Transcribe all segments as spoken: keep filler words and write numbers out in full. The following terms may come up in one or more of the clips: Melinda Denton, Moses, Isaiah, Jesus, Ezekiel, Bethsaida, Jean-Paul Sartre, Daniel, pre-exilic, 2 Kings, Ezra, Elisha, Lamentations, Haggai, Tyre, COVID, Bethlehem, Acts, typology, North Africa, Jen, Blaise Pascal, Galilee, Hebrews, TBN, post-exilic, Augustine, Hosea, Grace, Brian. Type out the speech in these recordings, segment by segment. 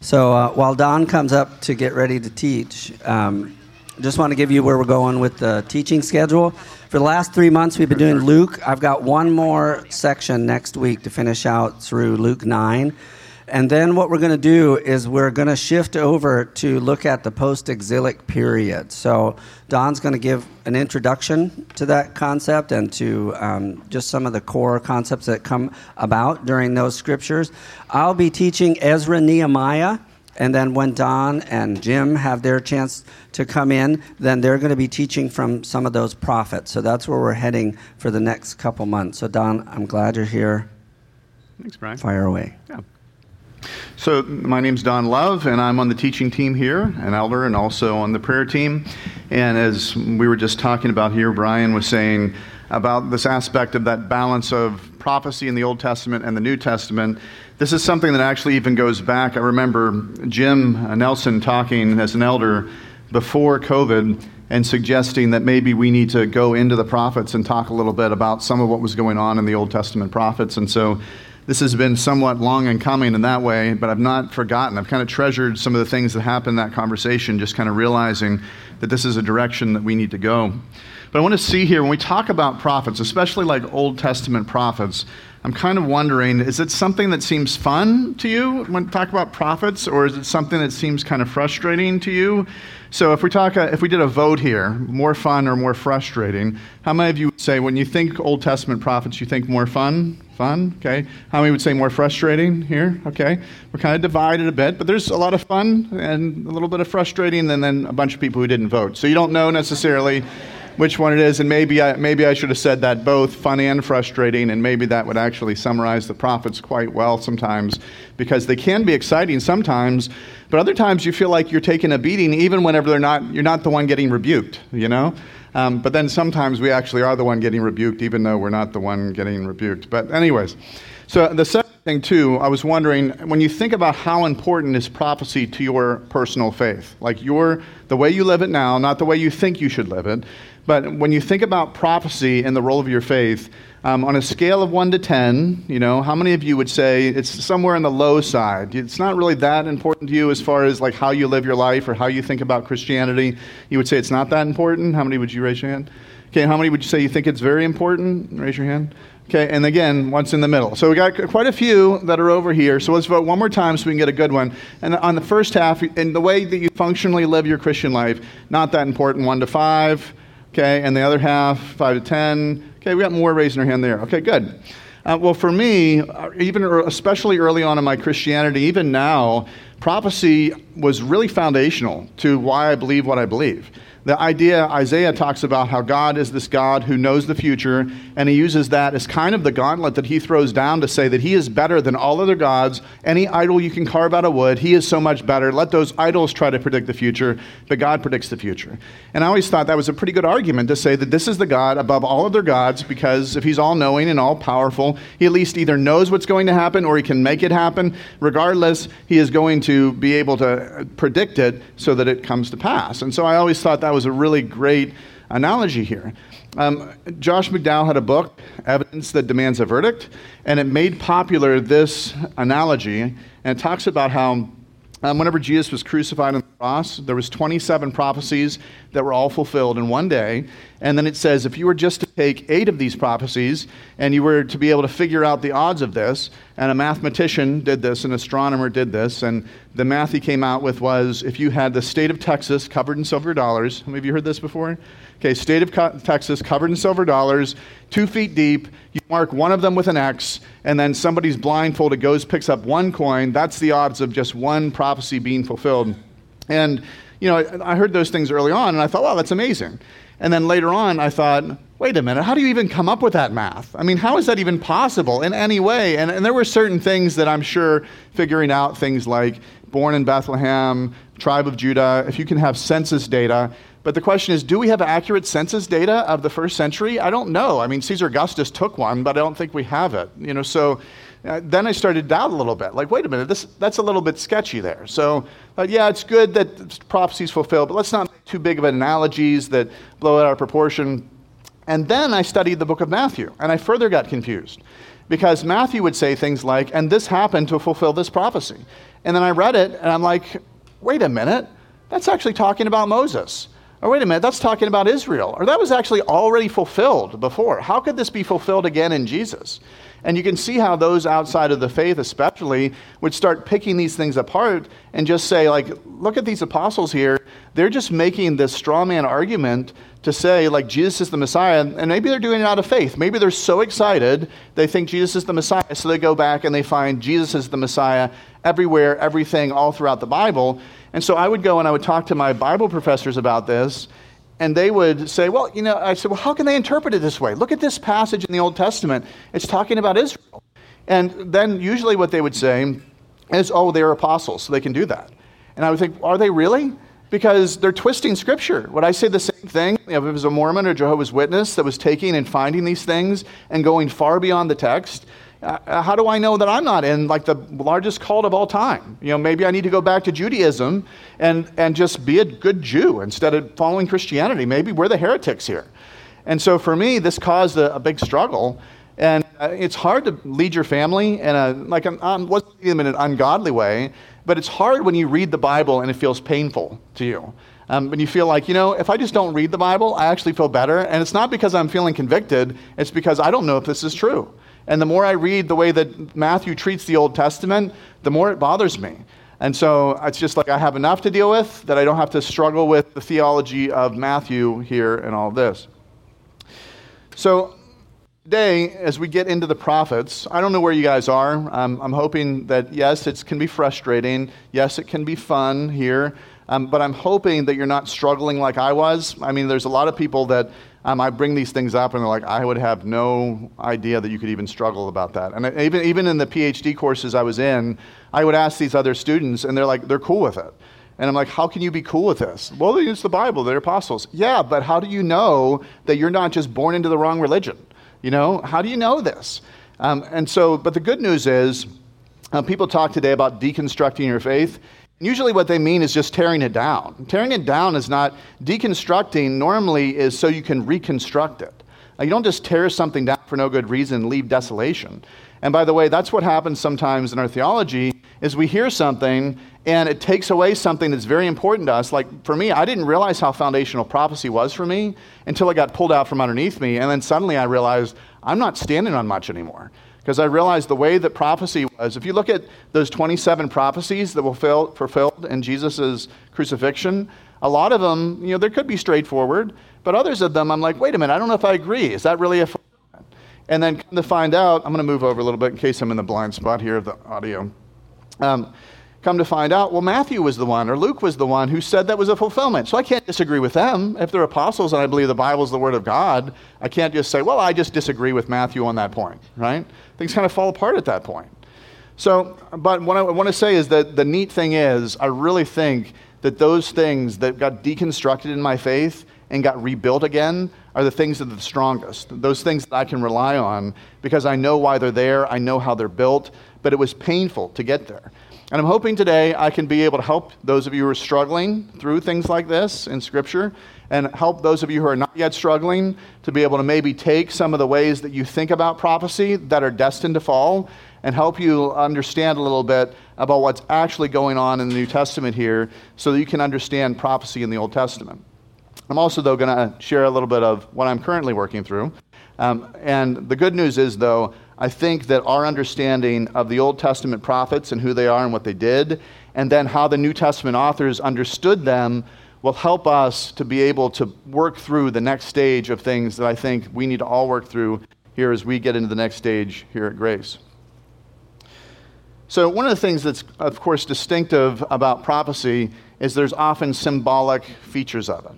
So uh, while Don comes up to get ready to teach, um, just want to give you where we're going with the teaching schedule. For the last three months, we've been doing Luke. I've got one more section next week to finish out through Luke nine. And then what we're going to do is we're going to shift over to look at the post-exilic period. So Don's going to give an introduction to that concept and to um, just some of the core concepts that come about during those scriptures. I'll be teaching Ezra, Nehemiah. And then when Don and Jim have their chance to come in, then they're going to be teaching from some of those prophets. So that's where we're heading for the next couple months. So Don, I'm glad you're here. Thanks, Brian. Fire away. Yeah. So my name's Don Love, and I'm on the teaching team here, an elder, and also on the prayer team. And as we were just talking about here, Brian was saying about this aspect of that balance of prophecy in the Old Testament and the New Testament. This is something that actually even goes back. I remember Jim Nelson talking as an elder before COVID and suggesting that maybe we need to go into the prophets and talk a little bit about some of what was going on in the Old Testament prophets. And so this has been somewhat long in coming in that way, but I've not forgotten. I've kind of treasured some of the things that happened in that conversation, just kind of realizing that this is a direction that we need to go. But I want to see here, when we talk about prophets, especially like Old Testament prophets, I'm kind of wondering, is it something that seems fun to you when we talk about prophets, or is it something that seems kind of frustrating to you? So if we talk, uh, if we did a vote here, more fun or more frustrating, how many of you would say when you think Old Testament prophets, you think more fun? Fun? Okay. How many would say more frustrating here? Okay. We're kind of divided a bit, but there's a lot of fun and a little bit of frustrating, and then a bunch of people who didn't vote. So you don't know necessarily which one it is, and maybe I, maybe I should have said that both fun and frustrating, and maybe that would actually summarize the prophets quite well sometimes, because they can be exciting sometimes, but other times you feel like you're taking a beating even whenever they're not, you're not the one getting rebuked, you know? Um, but then sometimes we actually are the one getting rebuked even though we're not the one getting rebuked. But anyways, so the second thing too, I was wondering, when you think about how important is prophecy to your personal faith, like your the way you live it now, not the way you think you should live it, but when you think about prophecy and the role of your faith, um, on a scale of one to ten, you know, how many of you would say it's somewhere on the low side? It's not really that important to you as far as like how you live your life or how you think about Christianity. You would say it's not that important. How many would you raise your hand? Okay, how many would you say you think it's very important? Raise your hand. Okay, and again, what's in the middle? So we got quite a few that are over here. So let's vote one more time so we can get a good one. And on the first half, in the way that you functionally live your Christian life, not that important, one to five. Okay, and the other half, five to ten. Okay, we got more raising our hand there. Okay, good. Uh, well, for me, even especially early on in my Christianity, even now, prophecy was really foundational to why I believe what I believe. The idea, Isaiah talks about how God is this God who knows the future, and he uses that as kind of the gauntlet that he throws down to say that he is better than all other gods. Any idol you can carve out of wood, he is so much better. Let those idols try to predict the future, but God predicts the future. And I always thought that was a pretty good argument to say that this is the God above all other gods, because if he's all-knowing and all-powerful, he at least either knows what's going to happen or he can make it happen. Regardless, he is going to be able to predict it so that it comes to pass. And so I always thought that was a really great analogy here. Um, Josh McDowell had a book, Evidence That Demands a Verdict, and it made popular this analogy, and it talks about how um, whenever Jesus was crucified on the cross, there was twenty-seven prophecies that were all fulfilled in one day, and then it says if you were just to take eight of these prophecies and you were to be able to figure out the odds of this, and a mathematician did this, an astronomer did this, and the math he came out with was if you had the state of Texas covered in silver dollars, have you heard this before? Okay, state of co- Texas covered in silver dollars, two feet deep, you mark one of them with an X, and then somebody's blindfolded goes, picks up one coin, that's the odds of just one prophecy being fulfilled. And you know, I heard those things early on, and I thought, wow, that's amazing. And then later on, I thought, wait a minute, how do you even come up with that math? I mean, how is that even possible in any way? And, and there were certain things that I'm sure figuring out, things like born in Bethlehem, tribe of Judah, if you can have census data. But the question is, do we have accurate census data of the first century? I don't know. I mean, Caesar Augustus took one, but I don't think we have it. You know, so Uh, then I started to doubt a little bit, like, wait a minute, this that's a little bit sketchy there. So, uh, yeah, it's good that prophecy's fulfilled, but let's not make too big of analogies that blow it out of proportion. And then I studied the book of Matthew, and I further got confused. Because Matthew would say things like, and this happened to fulfill this prophecy. And then I read it, and I'm like, wait a minute, that's actually talking about Moses. Or wait a minute, that's talking about Israel. Or that was actually already fulfilled before. How could this be fulfilled again in Jesus? And you can see how those outside of the faith especially would start picking these things apart and just say, like, look at these apostles here. They're just making this straw man argument to say, like, Jesus is the Messiah. And maybe they're doing it out of faith. Maybe they're so excited they think Jesus is the Messiah. So they go back and they find Jesus is the Messiah everywhere, everything, all throughout the Bible. And so I would go and I would talk to my Bible professors about this. And they would say, well, you know, I said, well, how can they interpret it this way? Look at this passage in the Old Testament. It's talking about Israel. And then usually what they would say is, oh, they're apostles, so they can do that. And I would think, are they really? Because they're twisting Scripture. Would I say the same thing? You know, if it was a Mormon or Jehovah's Witness that was taking and finding these things and going far beyond the text, uh, how do I know that I'm not in, like, the largest cult of all time? You know, maybe I need to go back to Judaism and, and just be a good Jew instead of following Christianity. Maybe we're the heretics here. And so for me, this caused a, a big struggle. And uh, it's hard to lead your family in a, like, an, um, wasn't even in an ungodly way, but it's hard when you read the Bible and it feels painful to you. Um, when you feel like, you know, if I just don't read the Bible, I actually feel better. And it's not because I'm feeling convicted. It's because I don't know if this is true. And the more I read the way that Matthew treats the Old Testament, the more it bothers me. And so it's just like I have enough to deal with that I don't have to struggle with the theology of Matthew here and all this. So today, as we get into the prophets, I don't know where you guys are. Um, I'm hoping that, yes, it can be frustrating. Yes, it can be fun here. Um, but I'm hoping that you're not struggling like I was. I mean, there's a lot of people that um, I bring these things up and they're like, I would have no idea that you could even struggle about that. And I, even even in the PhD courses I was in, I would ask these other students and they're like, they're cool with it. And I'm like, how can you be cool with this? Well, they use the Bible, they're apostles. Yeah, but how do you know that you're not just born into the wrong religion? You know, how do you know this? Um, and so, but the good news is uh, people talk today about deconstructing your faith. Usually what they mean is just tearing it down. Tearing it down is not deconstructing. Normally is so you can reconstruct it. Uh, you don't just tear something down for no good reason and leave desolation. And by the way, that's what happens sometimes in our theology is we hear something and it takes away something that's very important to us. Like for me, I didn't realize how foundational prophecy was for me until it got pulled out from underneath me. And then suddenly I realized I'm not standing on much anymore. Because I realized the way that prophecy was, if you look at those twenty-seven prophecies that were fulfilled in Jesus' crucifixion, a lot of them, you know, there could be straightforward, but others of them, I'm like, wait a minute, I don't know if I agree. Is that really a fulfillment? And then come to find out, I'm going to move over a little bit in case I'm in the blind spot here of the audio. Um, come to find out, well, Matthew was the one, or Luke was the one who said that was a fulfillment. So I can't disagree with them. If they're apostles and I believe the Bible is the word of God, I can't just say, well, I just disagree with Matthew on that point, right? Things kind of fall apart at that point. So, but what I want to say is that the neat thing is, I really think that those things that got deconstructed in my faith and got rebuilt again are the things that are the strongest. Those things that I can rely on because I know why they're there. I know how they're built, but it was painful to get there. And I'm hoping today I can be able to help those of you who are struggling through things like this in Scripture and help those of you who are not yet struggling to be able to maybe take some of the ways that you think about prophecy that are destined to fall and help you understand a little bit about what's actually going on in the New Testament here so that you can understand prophecy in the Old Testament. I'm also, though, going to share a little bit of what I'm currently working through. Um, and the good news is, though, I think that our understanding of the Old Testament prophets and who they are and what they did, and then how the New Testament authors understood them will help us to be able to work through the next stage of things that I think we need to all work through here as we get into the next stage here at Grace. So one of the things that's, of course, distinctive about prophecy is there's often symbolic features of it.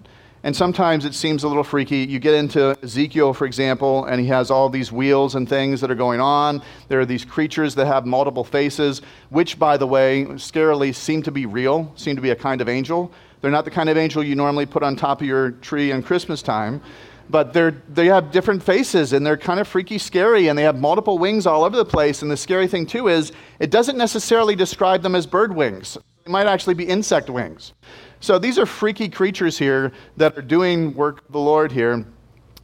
And sometimes it seems a little freaky. You get into Ezekiel, for example, and he has all these wheels and things that are going on. There are these creatures that have multiple faces, which, by the way, scarily seem to be real, seem to be a kind of angel. They're not the kind of angel you normally put on top of your tree on Christmas time, but they're, they have different faces, and they're kind of freaky scary, and they have multiple wings all over the place. And the scary thing, too, is it doesn't necessarily describe them as bird wings. They might actually be insect wings. So these are freaky creatures here that are doing work of the Lord here.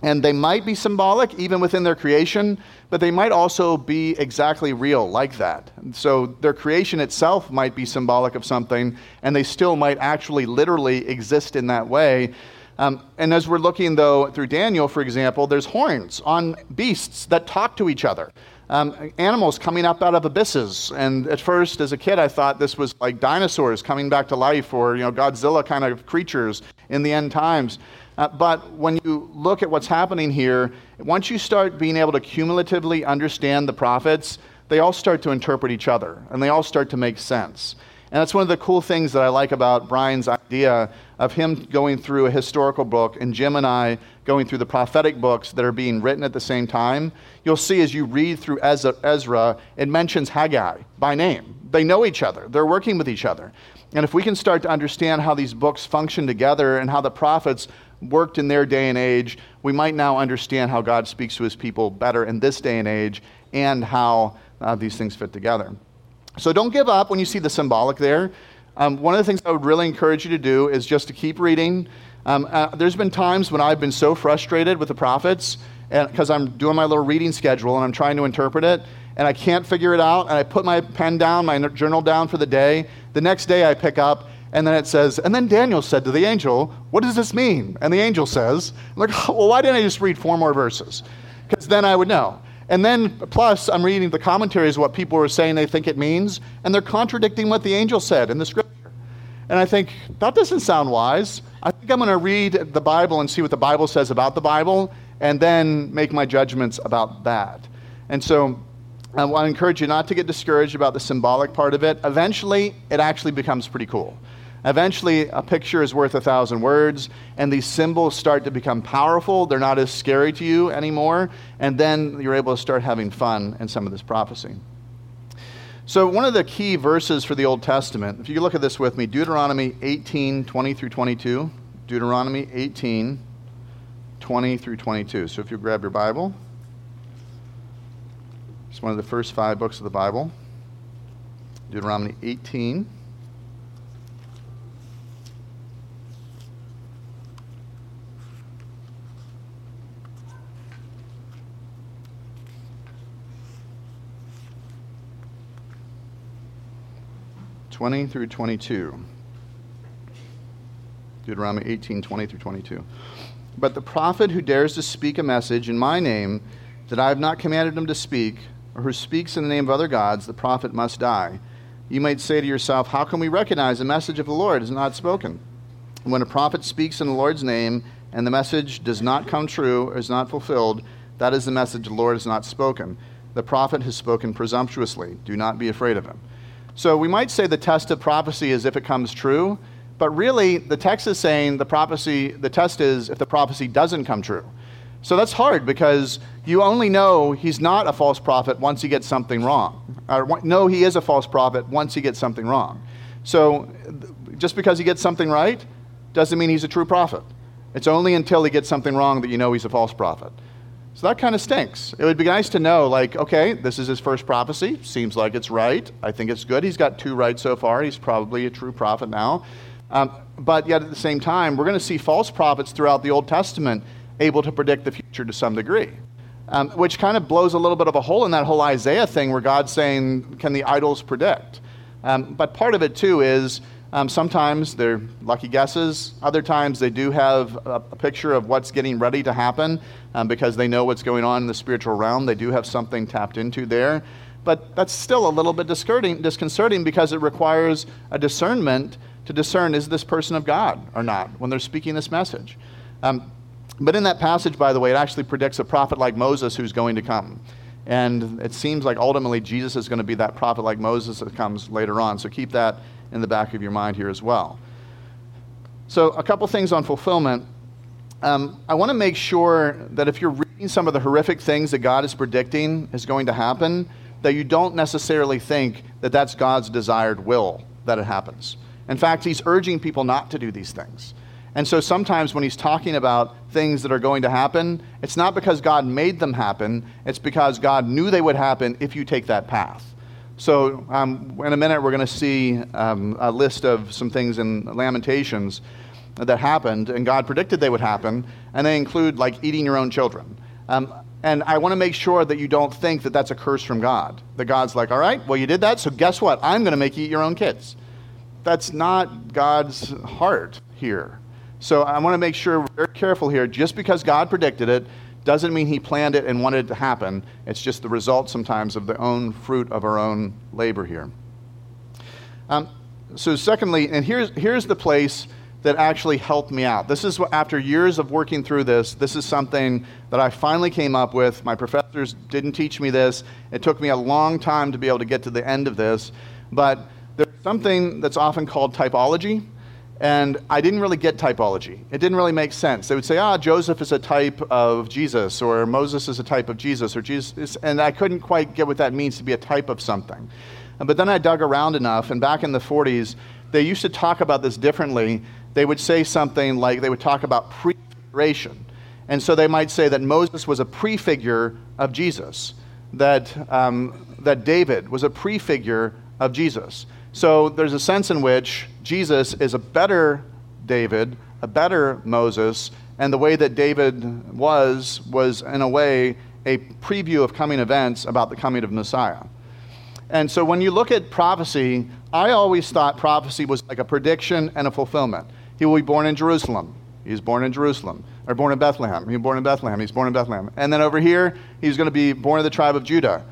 And they might be symbolic, even within their creation, but they might also be exactly real like that. And so their creation itself might be symbolic of something, and they still might actually literally exist in that way. Um, and as we're looking, though, through Daniel, for example, there's horns on beasts that talk to each other. Um, animals coming up out of abysses. And at first, as a kid, I thought this was like dinosaurs coming back to life, or, you know, Godzilla kind of creatures in the end times. Uh, but when you look at what's happening here, once you start being able to cumulatively understand the prophets, they all start to interpret each other, and they all start to make sense. And that's one of the cool things that I like about Brian's idea of him going through a historical book and Jim and I going through the prophetic books that are being written at the same time. You'll see as you read through Ezra, it mentions Haggai by name. They know each other. They're working with each other. And if we can start to understand how these books function together and how the prophets worked in their day and age, we might now understand how God speaks to his people better in this day and age and how uh, these things fit together. So don't give up when you see the symbolic there. Um, one of the things I would really encourage you to do is just to keep reading. Um, uh, there's been times when I've been so frustrated with the prophets because I'm doing my little reading schedule and I'm trying to interpret it, and I can't figure it out, and I put my pen down, my journal down for the day. The next day I pick up, and then it says, and then Daniel said to the angel, what does this mean? And the angel says, I'm like, well, why didn't I just read four more verses? Because then I would know. And then, plus, I'm reading the commentaries of what people are saying they think it means, and they're contradicting what the angel said in the scripture. And I think, that doesn't sound wise. I think I'm going to read the Bible and see what the Bible says about the Bible, and then make my judgments about that. And so I want to encourage you not to get discouraged about the symbolic part of it. Eventually, it actually becomes pretty cool. Eventually, a picture is worth a thousand words, and these symbols start to become powerful. They're not as scary to you anymore, and then you're able to start having fun in some of this prophecy. So one of the key verses for the Old Testament, if you look at this with me, Deuteronomy eighteen, twenty through twenty-two. Deuteronomy eighteen, twenty through twenty-two. So if you grab your Bible, it's one of the first five books of the Bible. Deuteronomy eighteen. twenty through twenty-two. Deuteronomy eighteen, twenty through twenty-two. But the prophet who dares to speak a message in my name that I have not commanded him to speak, or who speaks in the name of other gods, the prophet must die. You might say to yourself, how can we recognize the message of the Lord is not spoken? When a prophet speaks in the Lord's name and the message does not come true or is not fulfilled, that is the message the Lord has not spoken. The prophet has spoken presumptuously. Do not be afraid of him. So we might say the test of prophecy is if it comes true, but really the text is saying the prophecy, the test is if the prophecy doesn't come true. So that's hard because you only know he's not a false prophet once he gets something wrong. Or no, he is a false prophet once he gets something wrong. So just because he gets something right doesn't mean he's a true prophet. It's only until he gets something wrong that you know he's a false prophet. So that kind of stinks. It would be nice to know, like, okay, this is his first prophecy. Seems like it's right. I think it's good. He's got two right so far. He's probably a true prophet now. Um, but yet at the same time, we're going to see false prophets throughout the Old Testament able to predict the future to some degree, um, which kind of blows a little bit of a hole in that whole Isaiah thing where God's saying, can the idols predict? Um, but part of it, too, is um, sometimes they're lucky guesses. Other times they do have a, a picture of what's getting ready to happen. Um, because they know what's going on in the spiritual realm. They do have something tapped into there. But that's still a little bit disconcerting because it requires a discernment to discern, is this person of God or not when they're speaking this message? Um, but in that passage, by the way, it actually predicts a prophet like Moses who's going to come. And it seems like ultimately Jesus is going to be that prophet like Moses that comes later on. So keep that in the back of your mind here as well. So a couple things on fulfillment. Um, I want to make sure that if you're reading some of the horrific things that God is predicting is going to happen, that you don't necessarily think that that's God's desired will that it happens. In fact, he's urging people not to do these things. And so sometimes when he's talking about things that are going to happen, it's not because God made them happen. It's because God knew they would happen if you take that path. So um, in a minute, we're going to see um, a list of some things in Lamentations. that happened, and God predicted they would happen, and they include like eating your own children. Um, and I want to make sure that you don't think that that's a curse from God. That God's like, all right, well, you did that, so guess what? I'm going to make you eat your own kids. That's not God's heart here. So I want to make sure we're very careful here. Just because God predicted it doesn't mean he planned it and wanted it to happen. It's just the result sometimes of the own fruit of our own labor here. Um, so secondly, and here's here's the place that actually helped me out. This is what, after years of working through this, this is something that I finally came up with. My professors didn't teach me this. It took me a long time to be able to get to the end of this. But there's something that's often called typology. And I didn't really get typology. It didn't really make sense. They would say, ah, Joseph is a type of Jesus, or Moses is a type of Jesus, or Jesus is, and I couldn't quite get what that means to be a type of something. But then I dug around enough, and back in the forties, they used to talk about this differently. They would say something like, they would talk about prefiguration. And so they might say that Moses was a prefigure of Jesus, that um, that David was a prefigure of Jesus. So there's a sense in which Jesus is a better David, a better Moses, and the way that David was, was in a way a preview of coming events about the coming of Messiah. And so when you look at prophecy, I always thought prophecy was like a prediction and a fulfillment. He will be born in Jerusalem. He's born in Jerusalem. Or born in Bethlehem. He's born in Bethlehem. He's born in Bethlehem. And then over here, he's going to be born of the tribe of Judah.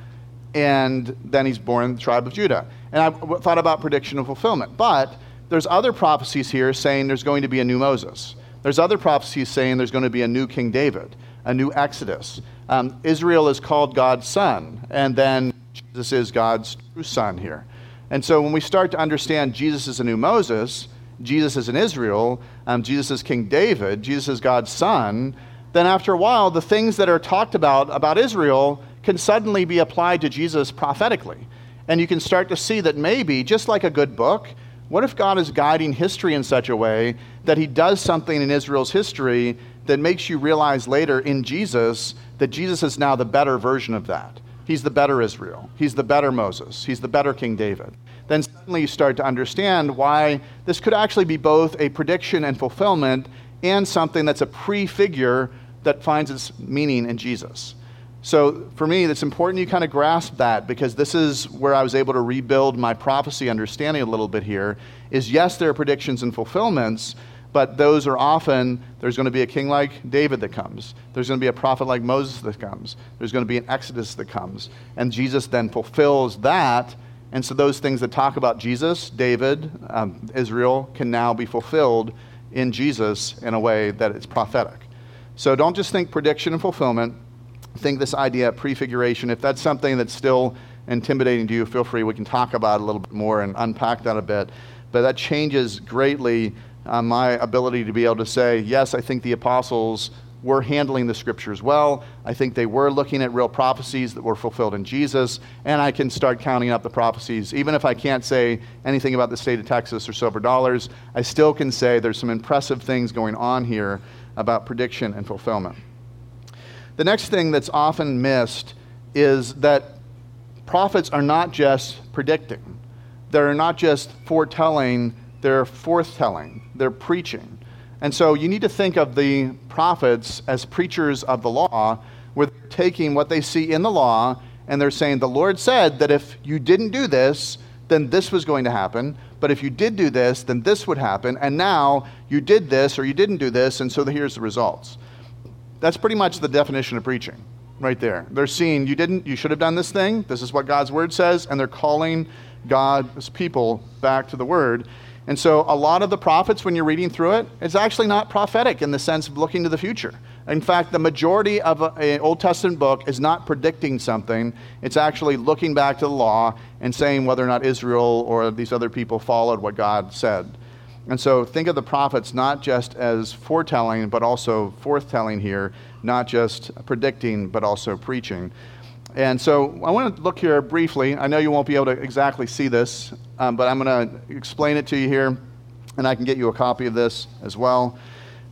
And then he's born in the tribe of Judah. And I thought about prediction and fulfillment. But there's other prophecies here saying there's going to be a new Moses. There's other prophecies saying there's going to be a new King David, a new Exodus. Um, Israel is called God's son, and then Jesus is God's true son here. And so when we start to understand Jesus is a new Moses, Jesus is an Israel, um, Jesus is King David, Jesus is God's son, then after a while, the things that are talked about about Israel can suddenly be applied to Jesus prophetically. And you can start to see that maybe, just like a good book, what if God is guiding history in such a way that he does something in Israel's history that makes you realize later in Jesus that Jesus is now the better version of that? He's the better Israel. He's the better Moses. He's the better King David. Then suddenly you start to understand why this could actually be both a prediction and fulfillment and something that's a prefigure that finds its meaning in Jesus. So for me, it's important you kind of grasp that, because this is where I was able to rebuild my prophecy understanding a little bit here, is yes, there are predictions and fulfillments, but those are often, there's going to be a king like David that comes. There's going to be a prophet like Moses that comes. There's going to be an Exodus that comes. And Jesus then fulfills that. And so those things that talk about Jesus, David, um, Israel, can now be fulfilled in Jesus in a way that it's prophetic. So don't just think prediction and fulfillment. Think this idea of prefiguration. If that's something that's still intimidating to you, feel free. We can talk about it a little bit more and unpack that a bit. But that changes greatly uh, my ability to be able to say, yes, I think the apostles were handling the scriptures well. I think they were looking at real prophecies that were fulfilled in Jesus. And I can start counting up the prophecies. Even if I can't say anything about the state of Texas or silver dollars, I still can say there's some impressive things going on here about prediction and fulfillment. The next thing that's often missed is that prophets are not just predicting. They're not just foretelling, they're forthtelling, they're preaching. And so you need to think of the prophets as preachers of the law, where they're taking what they see in the law and they're saying, the Lord said that if you didn't do this, then this was going to happen. But if you did do this, then this would happen. And now you did this or you didn't do this, and so here's the results. That's pretty much the definition of preaching right there. They're seeing you didn't, you should have done this thing. This is what God's word says. And they're calling God's people back to the word. And so a lot of the prophets, when you're reading through it, it's actually not prophetic in the sense of looking to the future. In fact, the majority of an Old Testament book is not predicting something. It's actually looking back to the law and saying whether or not Israel or these other people followed what God said. And so think of the prophets not just as foretelling, but also forthtelling here, not just predicting, but also preaching. And so I want to look here briefly. I know you won't be able to exactly see this, um, but I'm going to explain it to you here, and I can get you a copy of this as well.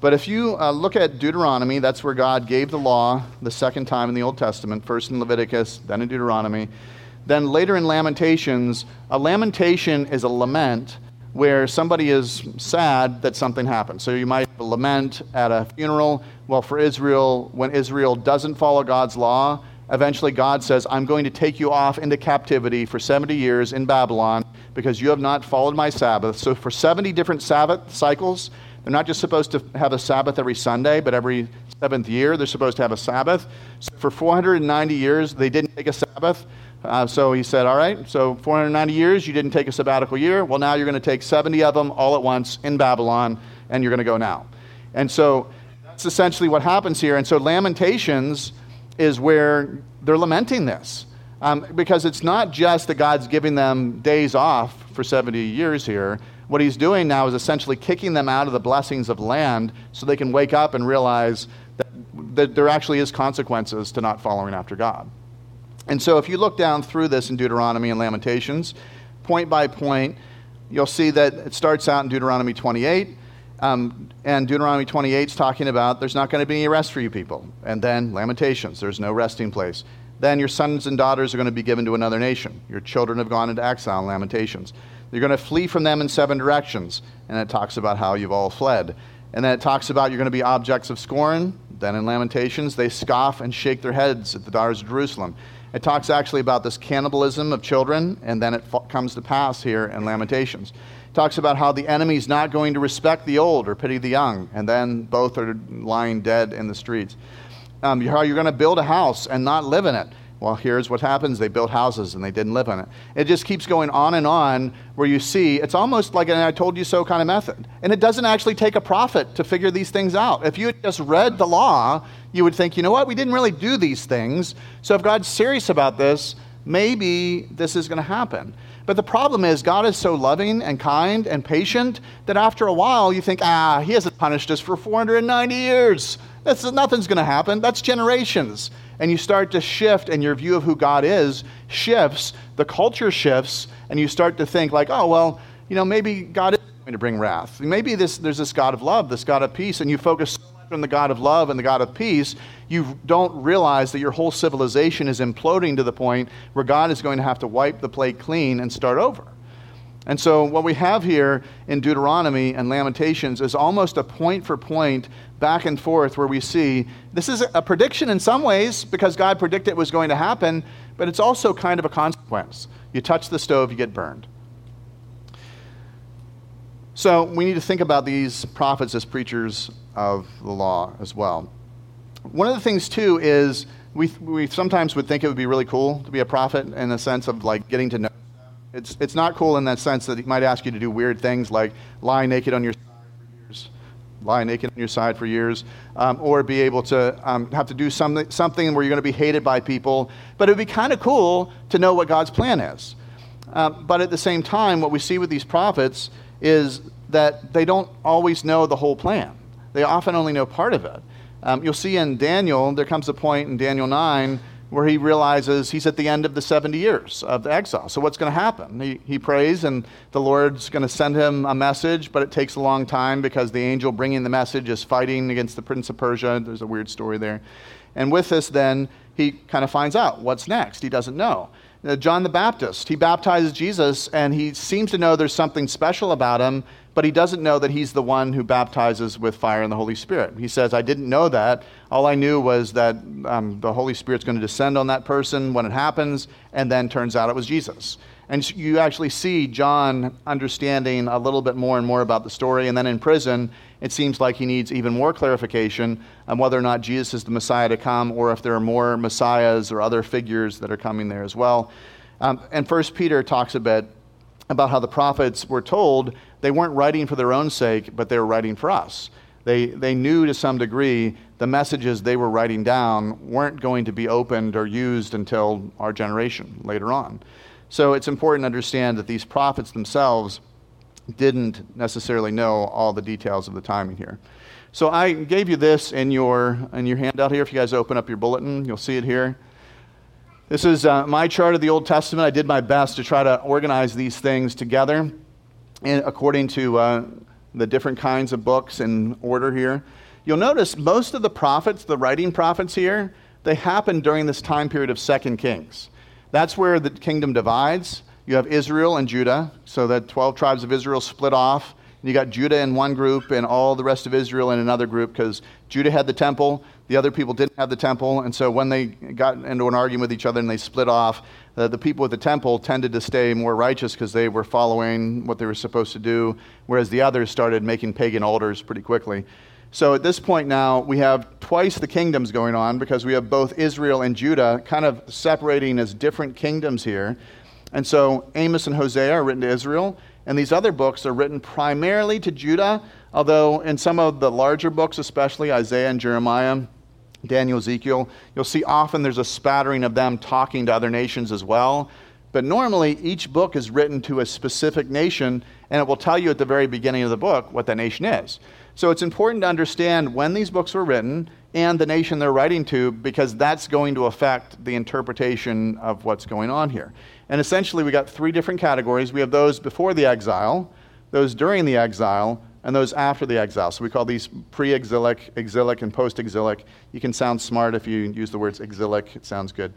But if you uh, look at Deuteronomy, that's where God gave the law the second time in the Old Testament, first in Leviticus, then in Deuteronomy. Then later in Lamentations, a lamentation is a lament where somebody is sad that something happened. So you might lament at a funeral. Well, for Israel, when Israel doesn't follow God's law, eventually God says, I'm going to take you off into captivity for seventy years in Babylon because you have not followed my Sabbath. So for seventy different Sabbath cycles, they're not just supposed to have a Sabbath every Sunday, but every seventh year they're supposed to have a Sabbath. So for four hundred ninety years, they didn't take a Sabbath. Uh, so he said, all right, so four hundred ninety years, you didn't take a sabbatical year. Well, now you're going to take seventy of them all at once in Babylon, and you're going to go now. And so that's essentially what happens here. And so Lamentations is where they're lamenting this, um, because it's not just that God's giving them days off for seventy years here. What he's doing now is essentially kicking them out of the blessings of land so they can wake up and realize that, that there actually is consequences to not following after God. And so if you look down through this in Deuteronomy and Lamentations, point by point, you'll see that it starts out in Deuteronomy twenty-eight. Um, and Deuteronomy twenty-eight is talking about there's not going to be any rest for you people. And then Lamentations, there's no resting place. Then your sons and daughters are going to be given to another nation. Your children have gone into exile in Lamentations. You're going to flee from them in seven directions. And it talks about how you've all fled. And then it talks about you're going to be objects of scorn. Then in Lamentations, they scoff and shake their heads at the daughters of Jerusalem. It talks actually about this cannibalism of children. And then it f- comes to pass here in Lamentations. It talks about how the enemy's not going to respect the old or pity the young. And then both are lying dead in the streets. Um, how you're going to build a house and not live in it. Well, here's what happens. They built houses and they didn't live in it. It just keeps going on and on where you see it's almost like an I told you so kind of method. And it doesn't actually take a prophet to figure these things out. If you had just read the law, you would think, you know what? We didn't really do these things. So if God's serious about this, maybe this is going to happen. But the problem is God is so loving and kind and patient that after a while you think, ah, he hasn't punished us for four hundred ninety years. That's, nothing's going to happen. That's generations. And you start to shift, and your view of who God is shifts, the culture shifts, and you start to think like, oh, well, you know, maybe God is going to bring wrath. Maybe this, there's this God of love, this God of peace, and you focus so much on the God of love and the God of peace, you don't realize that your whole civilization is imploding to the point where God is going to have to wipe the plate clean and start over. And so what we have here in Deuteronomy and Lamentations is almost a point for point back and forth where we see this is a prediction in some ways because God predicted it was going to happen, but it's also kind of a consequence. You touch the stove, you get burned. So we need to think about these prophets as preachers of the law as well. One of the things too is we, we sometimes would think it would be really cool to be a prophet in the sense of like getting to know. It's it's not cool in that sense that he might ask you to do weird things like lie naked on your side for years, lie naked on your side for years, um, or be able to um, have to do something something where you're going to be hated by people. But it would be kind of cool to know what God's plan is. Uh, but at the same time, what we see with these prophets is that they don't always know the whole plan. They often only know part of it. Um, you'll see in Daniel, there comes a point in Daniel nine where he realizes he's at the end of the seventy years of the exile. So what's going to happen? He he prays, and the Lord's going to send him a message, but it takes a long time because the angel bringing the message is fighting against the prince of Persia. There's a weird story there. And with this, then, he kind of finds out what's next. He doesn't know. Now, John the Baptist, he baptizes Jesus, and he seems to know there's something special about him, but he doesn't know that he's the one who baptizes with fire and the Holy Spirit. He says, I didn't know that. All I knew was that um, the Holy Spirit's going to descend on that person when it happens, and then turns out it was Jesus. And you actually see John understanding a little bit more and more about the story, and then in prison, it seems like he needs even more clarification on whether or not Jesus is the Messiah to come, or if there are more Messiahs or other figures that are coming there as well. Um, and First Peter talks a bit about how the prophets were told they weren't writing for their own sake, but they were writing for us. They they knew to some degree the messages they were writing down weren't going to be opened or used until our generation later on. So it's important to understand that these prophets themselves didn't necessarily know all the details of the timing here. So I gave you this in your in your handout here. If you guys open up your bulletin, you'll see it here. This is uh, my chart of the Old Testament. I did my best to try to organize these things together in, according to uh, the different kinds of books in order here. You'll notice most of the prophets, the writing prophets here, they happened during this time period of Second Kings. That's where the kingdom divides. you have Israel and Judah, so the twelve tribes of Israel split off. You got Judah in one group and all the rest of Israel in another group, because Judah had the temple, the other people didn't have the temple, and so when they got into an argument with each other and they split off, uh, the people with the temple tended to stay more righteous because they were following what they were supposed to do, whereas the others started making pagan altars pretty quickly. So at this point now, we have twice the kingdoms going on, because we have both Israel and Judah kind of separating as different kingdoms here. And so Amos and Hosea are written to Israel, and these other books are written primarily to Judah, although in some of the larger books, especially Isaiah and Jeremiah, Daniel, Ezekiel, you'll see often there's a spattering of them talking to other nations as well. But normally, each book is written to a specific nation, and it will tell you at the very beginning of the book what that nation is. So it's important to understand when these books were written and the nation they're writing to, because that's going to affect the interpretation of what's going on here. And essentially, we got three different categories. We have those before the exile, those during the exile, and those after the exile. So we call these pre-exilic, exilic, and post-exilic. You can sound smart if you use the words exilic. It sounds good.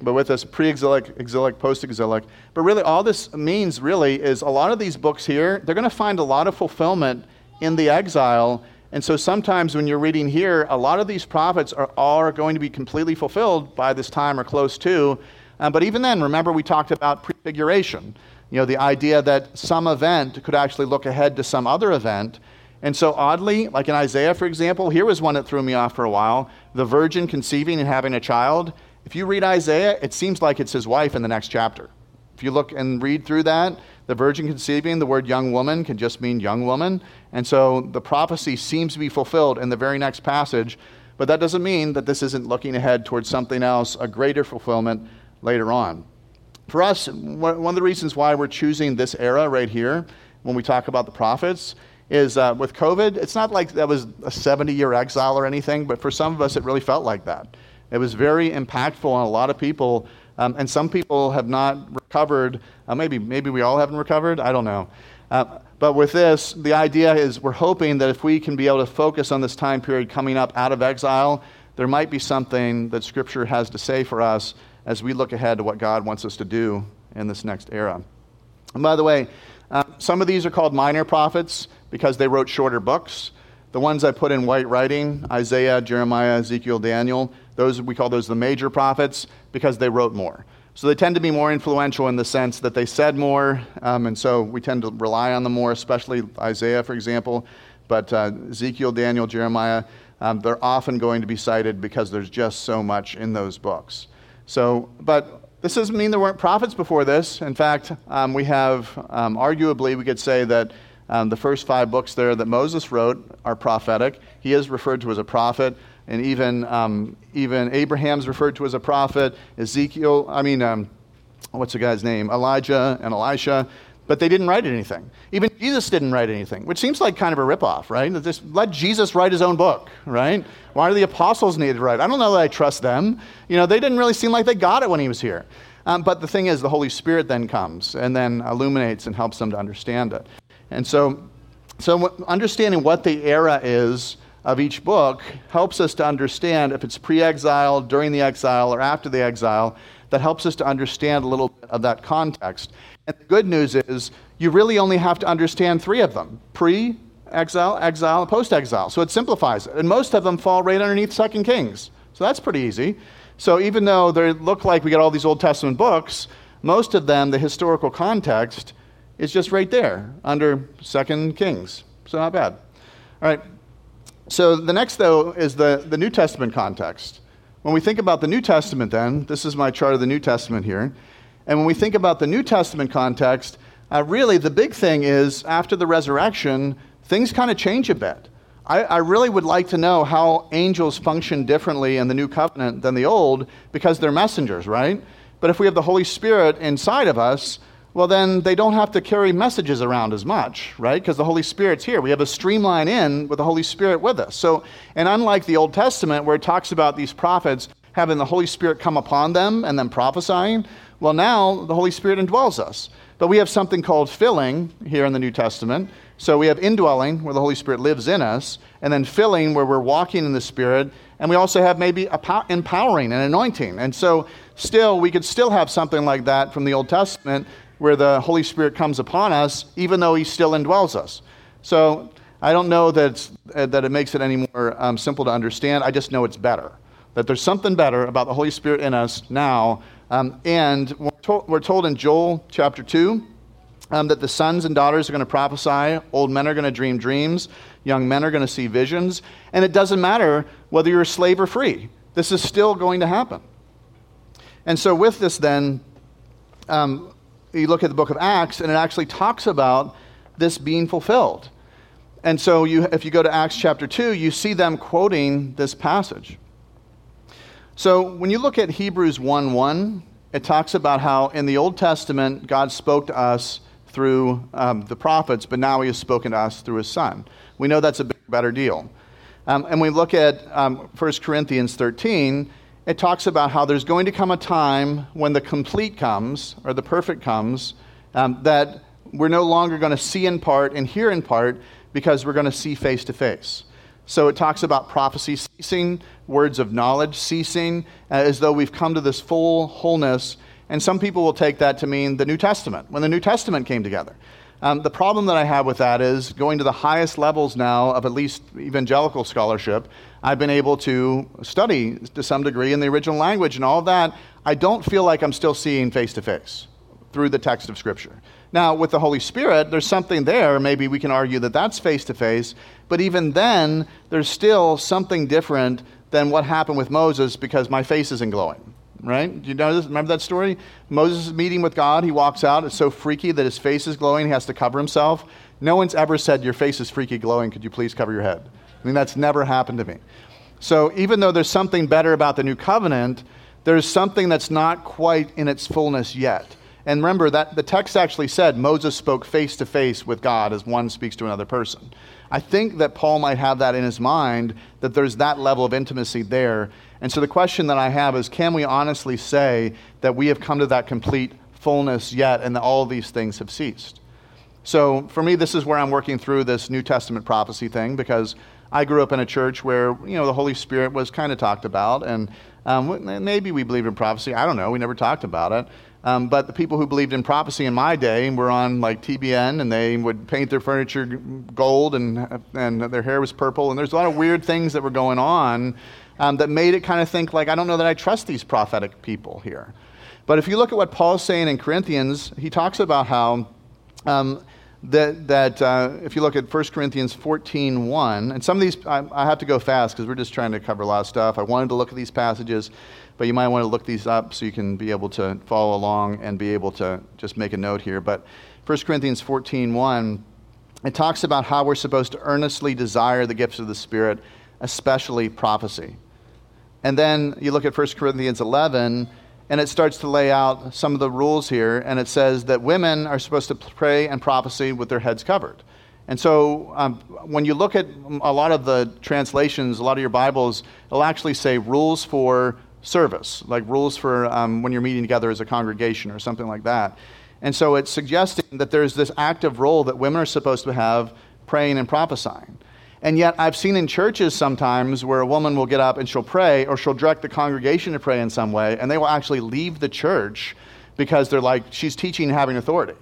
But with us, pre-exilic, exilic, post-exilic. But really, all this means really is a lot of these books here, they're going to find a lot of fulfillment in the exile. And so sometimes when you're reading here, a lot of these prophets are all going to be completely fulfilled by this time or close to. Um, but even then, remember we talked about prefiguration, you know, the idea that some event could actually look ahead to some other event. And so oddly, like in Isaiah, for example, here was one that threw me off for a while, the virgin conceiving and having a child. If you read Isaiah, it seems like it's his wife in the next chapter. If you look and read through that, the virgin conceiving, the word young woman can just mean young woman. And so the prophecy seems to be fulfilled in the very next passage, but that doesn't mean that this isn't looking ahead towards something else, a greater fulfillment later on. For us, one of the reasons why we're choosing this era right here when we talk about the prophets is uh, with COVID, it's not like that was a seventy-year exile or anything, but for some of us, it really felt like that. It was very impactful on a lot of people, um, and some people have not recovered. Uh, maybe maybe we all haven't recovered. I don't know. Uh, but with this, the idea is we're hoping that if we can be able to focus on this time period coming up out of exile, there might be something that Scripture has to say for us as we look ahead to what God wants us to do in this next era. And by the way, uh, some of these are called minor prophets because they wrote shorter books. The ones I put in white writing, Isaiah, Jeremiah, Ezekiel, Daniel, those we call those the major prophets because they wrote more. So they tend to be more influential in the sense that they said more, um, and so we tend to rely on them more, especially Isaiah, for example. But uh, Ezekiel, Daniel, Jeremiah, um, they're often going to be cited because there's just so much in those books. So, but this doesn't mean there weren't prophets before this. In fact, um, we have, um, arguably, we could say that um, the first five books there that Moses wrote are prophetic. He is referred to as a prophet, and even um, even Abraham's referred to as a prophet. Ezekiel, I mean, um, what's the guy's name? Elijah and Elisha, but they didn't write anything. Even Jesus didn't write anything, which seems like kind of a ripoff, right? Just let Jesus write his own book, right? Why do the apostles need to write? I don't know that I trust them. You know, they didn't really seem like they got it when he was here. Um, but the thing is, the Holy Spirit then comes and then illuminates and helps them to understand it. And so, so understanding what the era is of each book helps us to understand if it's pre-exile, during the exile, or after the exile. That helps us to understand a little bit of that context. And the good news is you really only have to understand three of them, pre-exile, exile, and post-exile. So it simplifies it. And most of them fall right underneath Second Kings. So that's pretty easy. So even though they look like we got all these Old Testament books, most of them, the historical context, is just right there under Second Kings. So not bad. All right. So the next, though, is the, the New Testament context. When we think about the New Testament then, this is my chart of the New Testament here. And when we think about the New Testament context, uh, really the big thing is after the resurrection, things kind of change a bit. I, I really would like to know how angels function differently in the New Covenant than the Old because they're messengers, right? But if we have the Holy Spirit inside of us, well, then they don't have to carry messages around as much, right? Because the Holy Spirit's here. We have a streamline in with the Holy Spirit with us. So, and unlike the Old Testament where it talks about these prophets having the Holy Spirit come upon them and then prophesying, well, now the Holy Spirit indwells us. But we have something called filling here in the New Testament. So we have indwelling where the Holy Spirit lives in us, and then filling where we're walking in the Spirit. And we also have maybe empowering and anointing. And so still, we could still have something like that from the Old Testament where the Holy Spirit comes upon us, even though he still indwells us. So I don't know that it's, that it makes it any more um, simple to understand. I just know it's better, that there's something better about the Holy Spirit in us now. Um, and we're, to- we're told in Joel chapter two um, that the sons and daughters are going to prophesy, old men are going to dream dreams, young men are going to see visions, and it doesn't matter whether you're a slave or free. This is still going to happen. And so with this then, um, you look at the book of Acts, and it actually talks about this being fulfilled. And so you, if you go to Acts chapter two, you see them quoting this passage. So when you look at Hebrews one one, it talks about how in the Old Testament, God spoke to us through um, the prophets, but now he has spoken to us through his son. We know that's a big, better deal. Um, and we look at um, First Corinthians thirteen, it talks about how there's going to come a time when the complete comes, or the perfect comes, um, that we're no longer going to see in part and hear in part, because we're going to see face to face. So it talks about prophecy ceasing, words of knowledge ceasing, uh, as though we've come to this full wholeness. And some people will take that to mean the New Testament, when the New Testament came together. Um, the problem that I have with that is, going to the highest levels now of at least evangelical scholarship, I've been able to study to some degree in the original language and all of that. I don't feel like I'm still seeing face to face through the text of Scripture. Now, with the Holy Spirit, there's something there. Maybe we can argue that that's face-to-face, but even then, there's still something different than what happened with Moses, because my face isn't glowing, right? Do you know this? Remember that story? Moses is meeting with God. He walks out. It's so freaky that his face is glowing. He has to cover himself. No one's ever said, your face is freaky glowing. Could you please cover your head? I mean, that's never happened to me. So even though there's something better about the new covenant, there's something that's not quite in its fullness yet. And remember that the text actually said Moses spoke face to face with God as one speaks to another person. I think that Paul might have that in his mind, that there's that level of intimacy there. And so the question that I have is, can we honestly say that we have come to that complete fullness yet, and that all these things have ceased? So for me, this is where I'm working through this New Testament prophecy thing, because I grew up in a church where, you know, the Holy Spirit was kind of talked about, and um, maybe we believed in prophecy. I don't know. We never talked about it. Um, but the people who believed in prophecy in my day were on like T B N, and they would paint their furniture gold, and and their hair was purple. And there's a lot of weird things that were going on um, that made it kind of think like, I don't know that I trust these prophetic people here. But if you look at what Paul's saying in Corinthians, he talks about how um, that, that uh, if you look at First Corinthians fourteen one, and some of these, I, I have to go fast because we're just trying to cover a lot of stuff. I wanted to look at these passages, but you might want to look these up so you can be able to follow along and be able to just make a note here. But First Corinthians fourteen one, it talks about how we're supposed to earnestly desire the gifts of the Spirit, especially prophecy. And then you look at First Corinthians eleven, and it starts to lay out some of the rules here, and it says that women are supposed to pray and prophecy with their heads covered. And so um, when you look at a lot of the translations, a lot of your Bibles, it'll actually say rules for service, like rules for um, when you're meeting together as a congregation or something like that. And so it's suggesting that there's this active role that women are supposed to have, praying and prophesying. And yet I've seen in churches sometimes where a woman will get up and she'll pray, or she'll direct the congregation to pray in some way, and they will actually leave the church because they're like, she's teaching and having authority.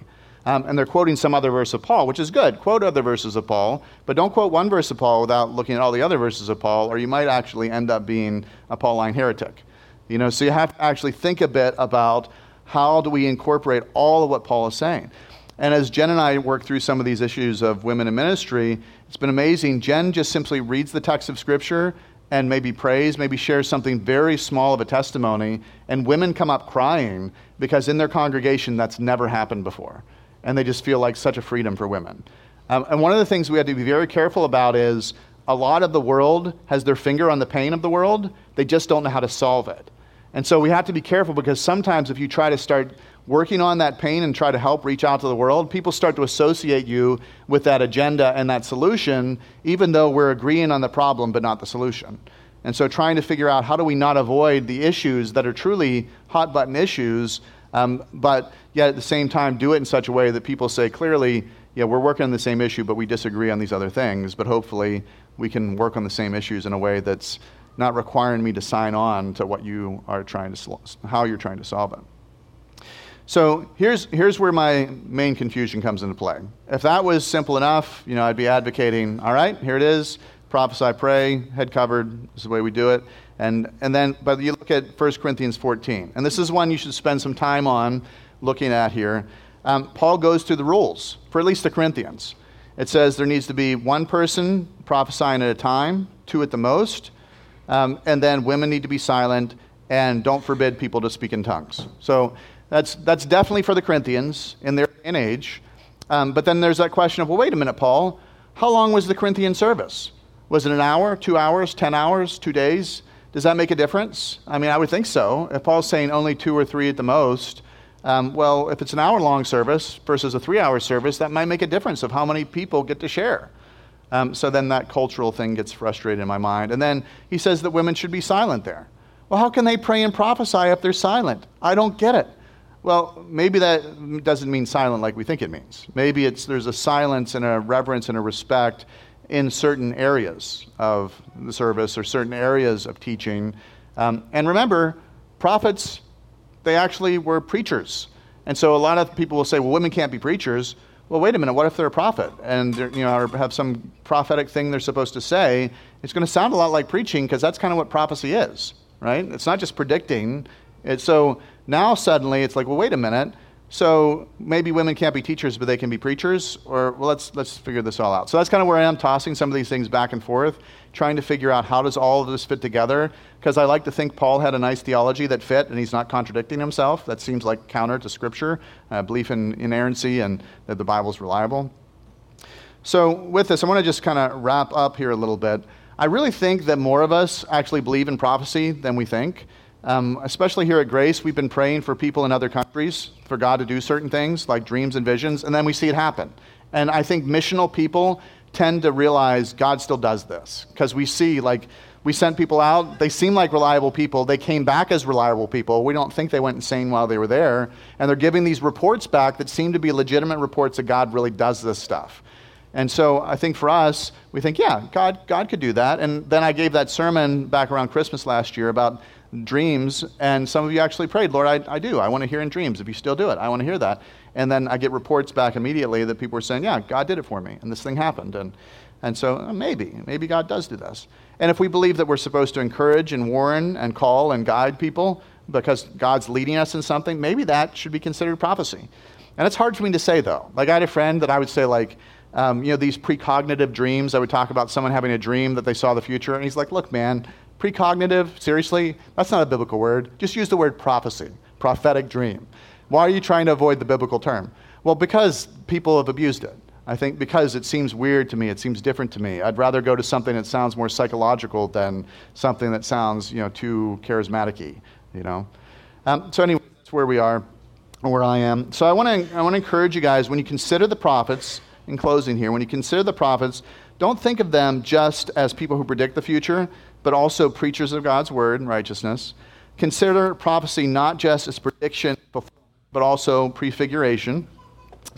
Um, and they're quoting some other verse of Paul, which is good. Quote other verses of Paul, but don't quote one verse of Paul without looking at all the other verses of Paul, or you might actually end up being a Pauline heretic. You know, so you have to actually think a bit about how do we incorporate all of what Paul is saying. And as Jen and I work through some of these issues of women in ministry, it's been amazing. Jen just simply reads the text of Scripture and maybe prays, maybe shares something very small of a testimony, and women come up crying because in their congregation that's never happened before. And they just feel like such a freedom for women. Um, and one of the things we have to be very careful about is a lot of the world has their finger on the pain of the world. They just don't know how to solve it. And so we have to be careful, because sometimes if you try to start working on that pain and try to help reach out to the world, people start to associate you with that agenda and that solution, even though we're agreeing on the problem but not the solution. And so trying to figure out how do we not avoid the issues that are truly hot button issues, um, but yet at the same time do it in such a way that people say clearly, yeah, we're working on the same issue, but we disagree on these other things, but hopefully we can work on the same issues in a way that's not requiring me to sign on to what you are trying to, how you're trying to solve it. So here's here's where my main confusion comes into play. If that was simple enough, you know, I'd be advocating, all right, here it is, prophesy, pray, head covered, this is the way we do it. And and then, but you look at First Corinthians fourteen, and this is one you should spend some time on looking at here. Um, Paul goes through the rules, for at least the Corinthians. It says there needs to be one person prophesying at a time, two at the most, um, and then women need to be silent, and don't forbid people to speak in tongues. So that's that's definitely for the Corinthians in their day and age. Um, but then there's that question of, well, wait a minute, Paul, how long was the Corinthian service? Was it an hour, two hours, ten hours, two days? Does that make a difference? I mean, I would think so. If Paul's saying only two or three at the most, Um, well, if it's an hour-long service versus a three-hour service, that might make a difference of how many people get to share. Um, so then that cultural thing gets frustrated in my mind. And then he says that women should be silent there. Well, how can they pray and prophesy if they're silent? I don't get it. Well, maybe that doesn't mean silent like we think it means. Maybe it's there's a silence and a reverence and a respect in certain areas of the service or certain areas of teaching. Um, and remember, prophets, they actually were preachers. And so a lot of people will say, well, women can't be preachers. Well, wait a minute, what if they're a prophet? And they're, you know, or have some prophetic thing they're supposed to say. It's going to sound a lot like preaching because that's kind of what prophecy is, right? It's not just predicting. It's so now suddenly it's like, well, wait a minute. So maybe women can't be teachers, but they can be preachers? Or, well, let's let's figure this all out. So that's kind of where I am tossing some of these things back and forth, trying to figure out how does all of this fit together, because I like to think Paul had a nice theology that fit, and he's not contradicting himself. That seems like counter to Scripture, uh, belief in inerrancy and that the Bible's reliable. So with this, I want to just kind of wrap up here a little bit. I really think that more of us actually believe in prophecy than we think. Um, especially here at Grace, we've been praying for people in other countries for God to do certain things like dreams and visions, and then we see it happen. And I think missional people tend to realize God still does this because we see, like, we sent people out, they seem like reliable people, they came back as reliable people, we don't think they went insane while they were there, and they're giving these reports back that seem to be legitimate reports that God really does this stuff. And so I think for us, we think, yeah, God, God could do that. And then I gave that sermon back around Christmas last year about dreams, and some of you actually prayed, Lord, I, I do. I want to hear in dreams. If you still do it, I want to hear that. And then I get reports back immediately that people were saying, yeah, God did it for me, and this thing happened. And and so maybe, maybe God does do this. And if we believe that we're supposed to encourage and warn and call and guide people because God's leading us in something, maybe that should be considered prophecy. And it's hard for me to say, though. Like, I had a friend that I would say, like, um, you know, these precognitive dreams, I would talk about someone having a dream that they saw the future, and he's like, look, man, precognitive, seriously, that's not a biblical word. Just use the word prophecy, prophetic dream. Why are you trying to avoid the biblical term? Well, because people have abused it. I think because it seems weird to me, it seems different to me. I'd rather go to something that sounds more psychological than something that sounds, you know, too charismatic-y, you know. Um, so anyway, that's where we are, where I am. So I want to I want to encourage you guys, when you consider the prophets, in closing here, when you consider the prophets, don't think of them just as people who predict the future, but also preachers of God's word and righteousness. Consider prophecy not just as prediction, but also prefiguration.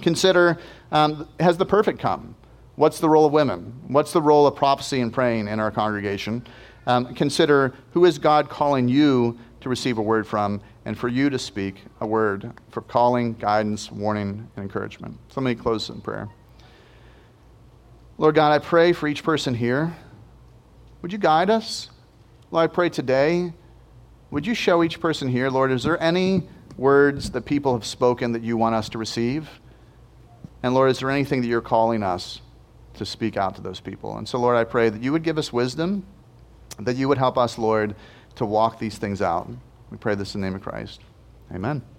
Consider, um, has the perfect come? What's the role of women? What's the role of prophecy and praying in our congregation? Um, consider, who is God calling you to receive a word from, and for you to speak a word for calling, guidance, warning, and encouragement. So let me close in prayer. Lord God, I pray for each person here. Would you guide us? Lord, I pray today, would you show each person here, Lord, is there any words that people have spoken that you want us to receive? And Lord, is there anything that you're calling us to speak out to those people? And so, Lord, I pray that you would give us wisdom, that you would help us, Lord, to walk these things out. We pray this in the name of Christ. Amen.